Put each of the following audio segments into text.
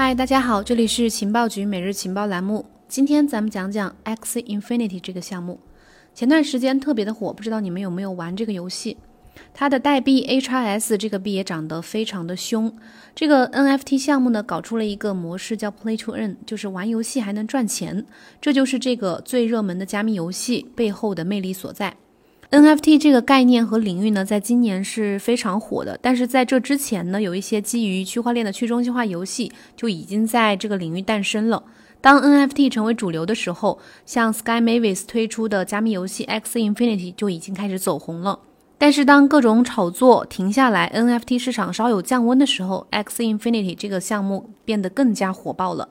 嗨，大家好，这里是情报局每日情报栏目。今天咱们讲讲 Axie Infinity 这个项目，前段时间特别的火，不知道你们有没有玩这个游戏？它的代币 HIS 这个币也涨得非常的凶。这个 NFT 项目呢，搞出了一个模式叫 Play to Earn， 就是玩游戏还能赚钱，这就是这个最热门的加密游戏背后的魅力所在。NFT 这个概念和领域呢，在今年是非常火的，但是在这之前呢，有一些基于区块链的去中心化游戏就已经在这个领域诞生了。当 NFT 成为主流的时候，像 SkyMavis 推出的加密游戏 Axie Infinity 就已经开始走红了。但是当各种炒作停下来， NFT 市场稍有降温的时候， Axie Infinity 这个项目变得更加火爆了。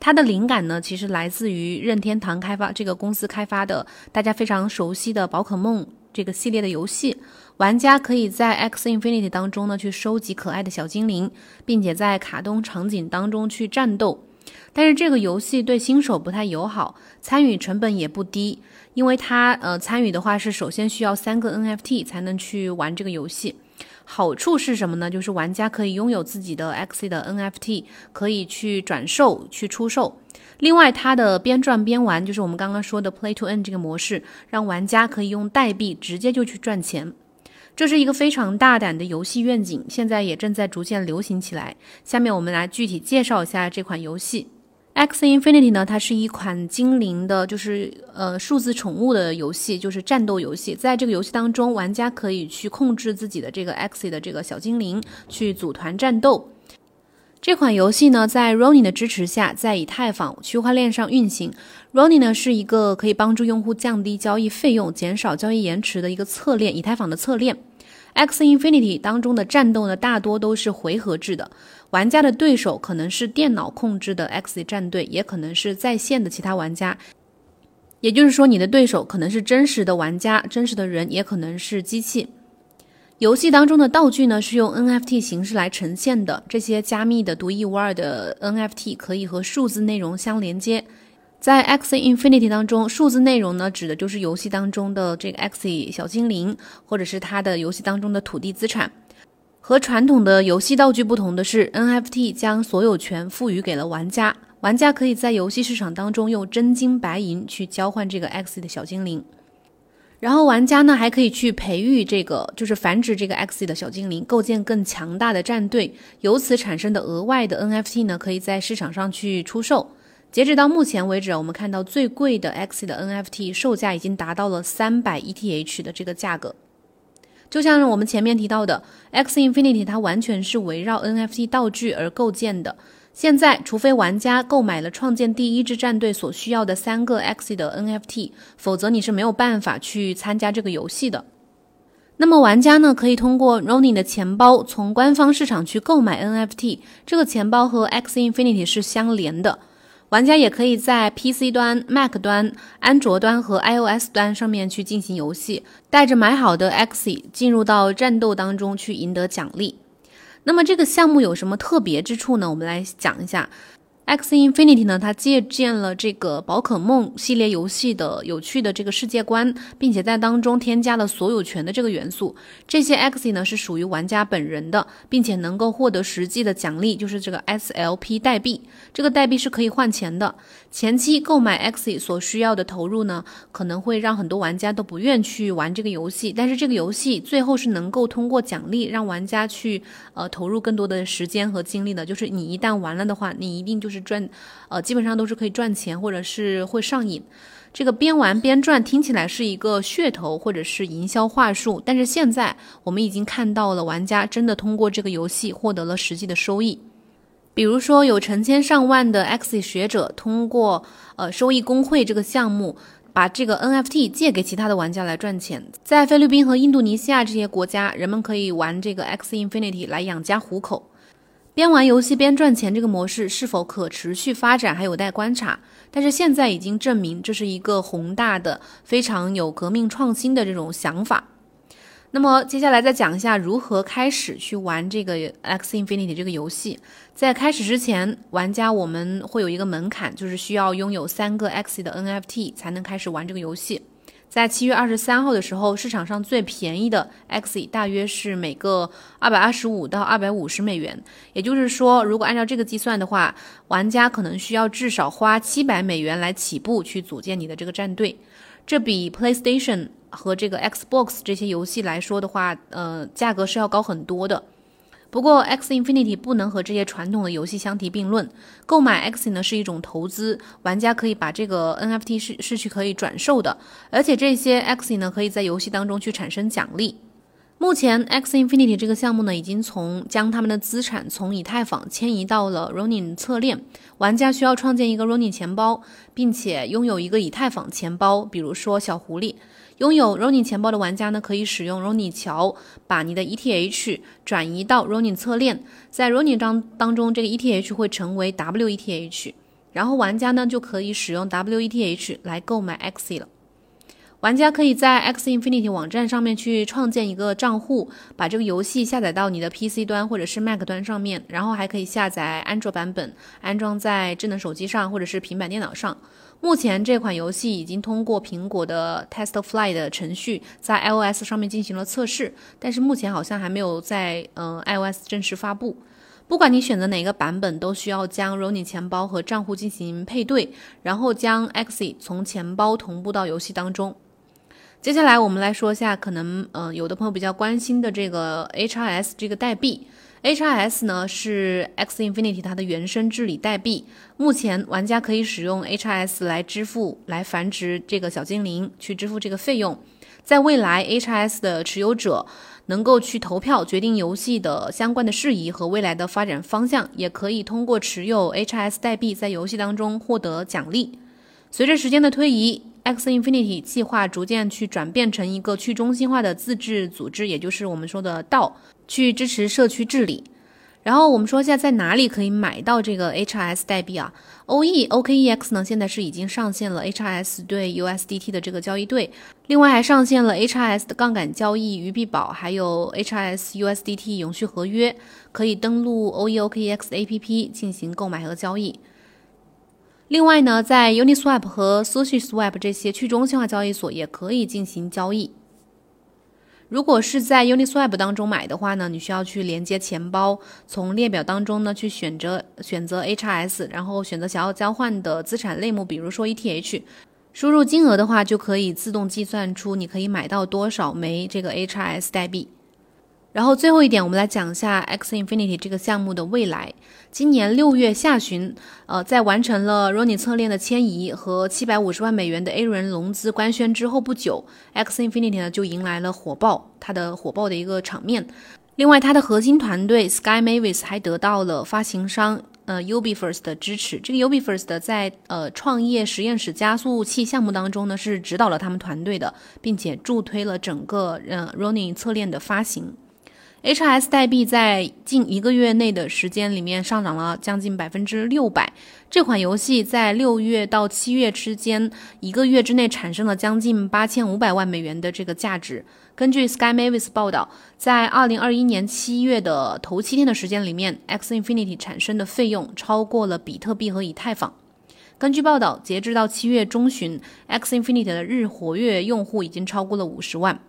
它的灵感呢，其实来自于任天堂开发这个公司开发的大家非常熟悉的宝可梦这个系列的游戏。玩家可以在 Axie Infinity 当中呢去收集可爱的小精灵，并且在卡通场景当中去战斗。但是这个游戏对新手不太友好，参与成本也不低，因为它参与的话是首先需要3个 NFT 才能去玩这个游戏。好处是什么呢？就是玩家可以拥有自己的 Axie 的 NFT， 可以去转售、去出售。另外，它的边赚边玩，就是我们刚刚说的 Play to Earn 这个模式，让玩家可以用代币直接就去赚钱。这是一个非常大胆的游戏愿景，现在也正在逐渐流行起来。下面我们来具体介绍一下这款游戏。Axie Infinity 呢，它是一款精灵的，就是数字宠物的游戏，就是战斗游戏。在这个游戏当中，玩家可以去控制自己的这个 Axie 的这个小精灵，去组团战斗。这款游戏呢，在 Ronin 的支持下，在以太坊区块链上运行。Ronin 呢是一个可以帮助用户降低交易费用、减少交易延迟的一个侧链，以太坊的侧链。Axie Infinity 当中的战斗呢，大多都是回合制的，玩家的对手可能是电脑控制的 Axie 战队，也可能是在线的其他玩家。也就是说，你的对手可能是真实的玩家、真实的人，也可能是机器。游戏当中的道具呢，是用 NFT 形式来呈现的，这些加密的独一无二的 NFT 可以和数字内容相连接。在 Axie Infinity 当中，数字内容呢，指的就是游戏当中的这个 Axie 小精灵，或者是它的游戏当中的土地资产。和传统的游戏道具不同的是， NFT 将所有权赋予给了玩家，玩家可以在游戏市场当中用真金白银去交换这个 Axie 的小精灵。然后玩家呢还可以去培育这个，就是繁殖这个 Axie 的小精灵，构建更强大的战队，由此产生的额外的 NFT 呢，可以在市场上去出售。截止到目前为止，我们看到最贵的 Axie 的 NFT 售价已经达到了300ETH 的这个价格。就像我们前面提到的， Axie Infinity 它完全是围绕 NFT 道具而构建的。现在，除非玩家购买了创建第一支战队所需要的3个 Axie 的 NFT， 否则你是没有办法去参加这个游戏的。那么玩家呢，可以通过 Ronin 的钱包从官方市场去购买 NFT， 这个钱包和 Axie Infinity 是相连的。玩家也可以在 PC 端、Mac 端、安卓端和 iOS 端上面去进行游戏，带着买好的 Axie 进入到战斗当中去赢得奖励。那么这个项目有什么特别之处呢？我们来讲一下。Axie Infinity 呢，它借鉴了这个宝可梦系列游戏的有趣的这个世界观，并且在当中添加了所有权的这个元素。这些 Axie 呢是属于玩家本人的，并且能够获得实际的奖励，就是这个 SLP 代币。这个代币是可以换钱的。前期购买 Axie 所需要的投入呢，可能会让很多玩家都不愿去玩这个游戏，但是这个游戏最后是能够通过奖励让玩家去投入更多的时间和精力的。就是你一旦玩了的话，你一定就是基本上都是可以赚钱，或者是会上瘾。这个边玩边赚听起来是一个噱头或者是营销话术，但是现在我们已经看到了玩家真的通过这个游戏获得了实际的收益。比如说，有成千上万的 Axie 学者通过收益公会这个项目，把这个 NFT 借给其他的玩家来赚钱。在菲律宾和印度尼西亚这些国家，人们可以玩这个 Axie Infinity 来养家糊口。边玩游戏边赚钱这个模式是否可持续发展还有待观察，但是现在已经证明这是一个宏大的、非常有革命创新的这种想法。那么接下来再讲一下如何开始去玩这个 Axie Infinity 这个游戏。在开始之前，玩家我们会有一个门槛，就是需要拥有3个 Axie 的 NFT 才能开始玩这个游戏。在7月23号的时候，市场上最便宜的 AXS 大约是每个225到250美元，也就是说，如果按照这个计算的话，玩家可能需要至少花700美元来起步去组建你的这个战队。这比 PlayStation 和这个 Xbox 这些游戏来说的话，价格是要高很多的。不过 X Infinity 不能和这些传统的游戏相提并论，购买 X 呢是一种投资，玩家可以把这个 NFT 是去可以转售的，而且这些 X 呢可以在游戏当中去产生奖励。目前 X Infinity 这个项目呢已经将他们的资产从以太坊迁移到了 Ronin 侧链，玩家需要创建一个 Ronin 钱包，并且拥有一个以太坊钱包，比如说小狐狸。拥有 Ronin 钱包的玩家呢，可以使用 Ronin 桥把你的 ETH 转移到 Ronin 侧链，在 Ronin 当中，这个 ETH 会成为 WETH， 然后玩家呢就可以使用 WETH 来购买 Axie 了。玩家可以在 X Infinity 网站上面去创建一个账户，把这个游戏下载到你的 PC 端或者是 Mac 端上面，然后还可以下载安卓版本，安装在智能手机上或者是平板电脑上。目前这款游戏已经通过苹果的 TestFlight 的程序在 iOS 上面进行了测试，但是目前好像还没有在iOS 正式发布。不管你选择哪个版本，都需要将 Ronin 钱包和账户进行配对，然后将 Axie 从钱包同步到游戏当中。接下来我们来说一下可能有的朋友比较关心的这个 HIS 这个代币。HIS 呢是 X Infinity 它的原生治理代币，目前玩家可以使用 HIS 来繁殖这个小精灵，去支付这个费用。在未来 HIS 的持有者能够去投票决定游戏的相关的事宜和未来的发展方向，也可以通过持有 HIS 代币在游戏当中获得奖励。随着时间的推移，X Infinity 计划逐渐去转变成一个去中心化的自治组织，也就是我们说的DAO，去支持社区治理。然后我们说一下在哪里可以买到这个 HIS 代币啊。OKEx 呢现在是已经上线了 HIS 对 USDT 的这个交易对，另外还上线了 HIS 的杠杆交易鱼币宝，还有 HIS USDT 永续合约，可以登录 OKEx APP 进行购买和交易。另外呢，在 Uniswap 和 SushiSwap 这些去中心化交易所也可以进行交易。如果是在 Uniswap 当中买的话呢，你需要去连接钱包，从列表当中呢去选择 HIS， 然后选择想要交换的资产类目，比如说 ETH， 输入金额的话就可以自动计算出你可以买到多少枚这个 HIS 代币。然后最后一点，我们来讲一下 X Infinity 这个项目的未来。今年6月下旬，在完成了 Ronin 侧链的迁移和750万美元的 A 轮融资官宣之后不久， X Infinity 呢就迎来了它的火爆的一个场面。另外，它的核心团队 SkyMavis 还得到了发行商Ubisoft 的支持。这个 Ubisoft 在创业实验室加速器项目当中呢是指导了他们团队的，并且助推了整个Ronin 侧链的发行。HIS 代币在近1个月内的时间里面上涨了将近 600%， 这款游戏在6月到7月之间1个月之内产生了将近8500万美元的这个价值。根据 SkyMavis 报道，在2021年7月的头7天的时间里面， X Infinity 产生的费用超过了比特币和以太坊。根据报道，截至到7月中旬， X Infinity 的日活跃用户已经超过了50万。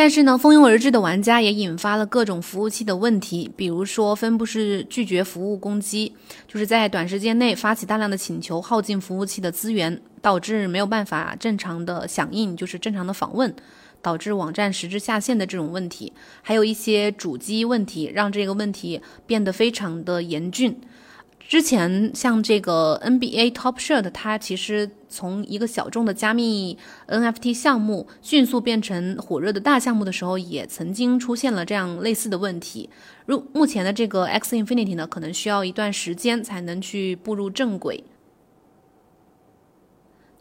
但是呢，蜂拥而至的玩家也引发了各种服务器的问题，比如说分布式拒绝服务攻击，就是在短时间内发起大量的请求，耗尽服务器的资源，导致没有办法正常的响应，就是正常的访问，导致网站实质下线的这种问题，还有一些主机问题，让这个问题变得非常的严峻。之前像这个 NBA Top Shot， 它其实从一个小众的加密 NFT 项目迅速变成火热的大项目的时候，也曾经出现了这样类似的问题。目前的这个 X Infinity 呢，可能需要一段时间才能去步入正轨。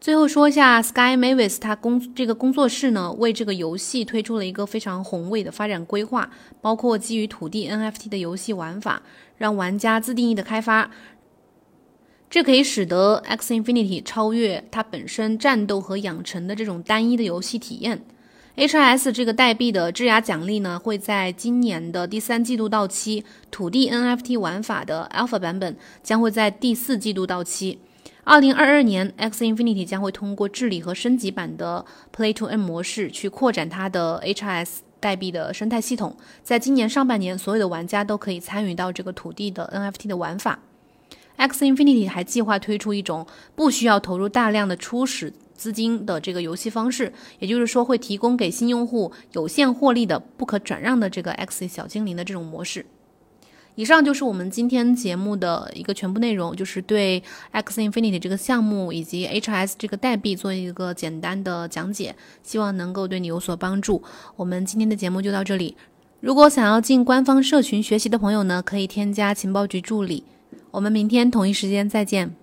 最后说一下 SkyMavis， 它这个工作室呢，为这个游戏推出了一个非常宏伟的发展规划，包括基于土地 NFT 的游戏玩法，让玩家自定义的开发，这可以使得 X Infinity 超越它本身战斗和养成的这种单一的游戏体验。HIS 这个代币的质押奖励呢，会在今年的第3季度到期，土地 NFT 玩法的 Alpha 版本将会在第4季度到期。2022年 Xfinity 将会通过治理和升级版的 Play to Earn 模式去扩展它的 HIS 代币的生态系统，在今年上半年所有的玩家都可以参与到这个土地的 NFT 的玩法。Xfinity 还计划推出一种不需要投入大量的初始资金的这个游戏方式，也就是说会提供给新用户有限获利的不可转让的这个 X 小精灵的这种模式。以上就是我们今天节目的一个全部内容，就是对 Xfinity 这个项目以及 HIS 这个代币做一个简单的讲解，希望能够对你有所帮助。我们今天的节目就到这里。如果想要进官方社群学习的朋友呢，可以添加情报局助理。我们明天同一时间再见。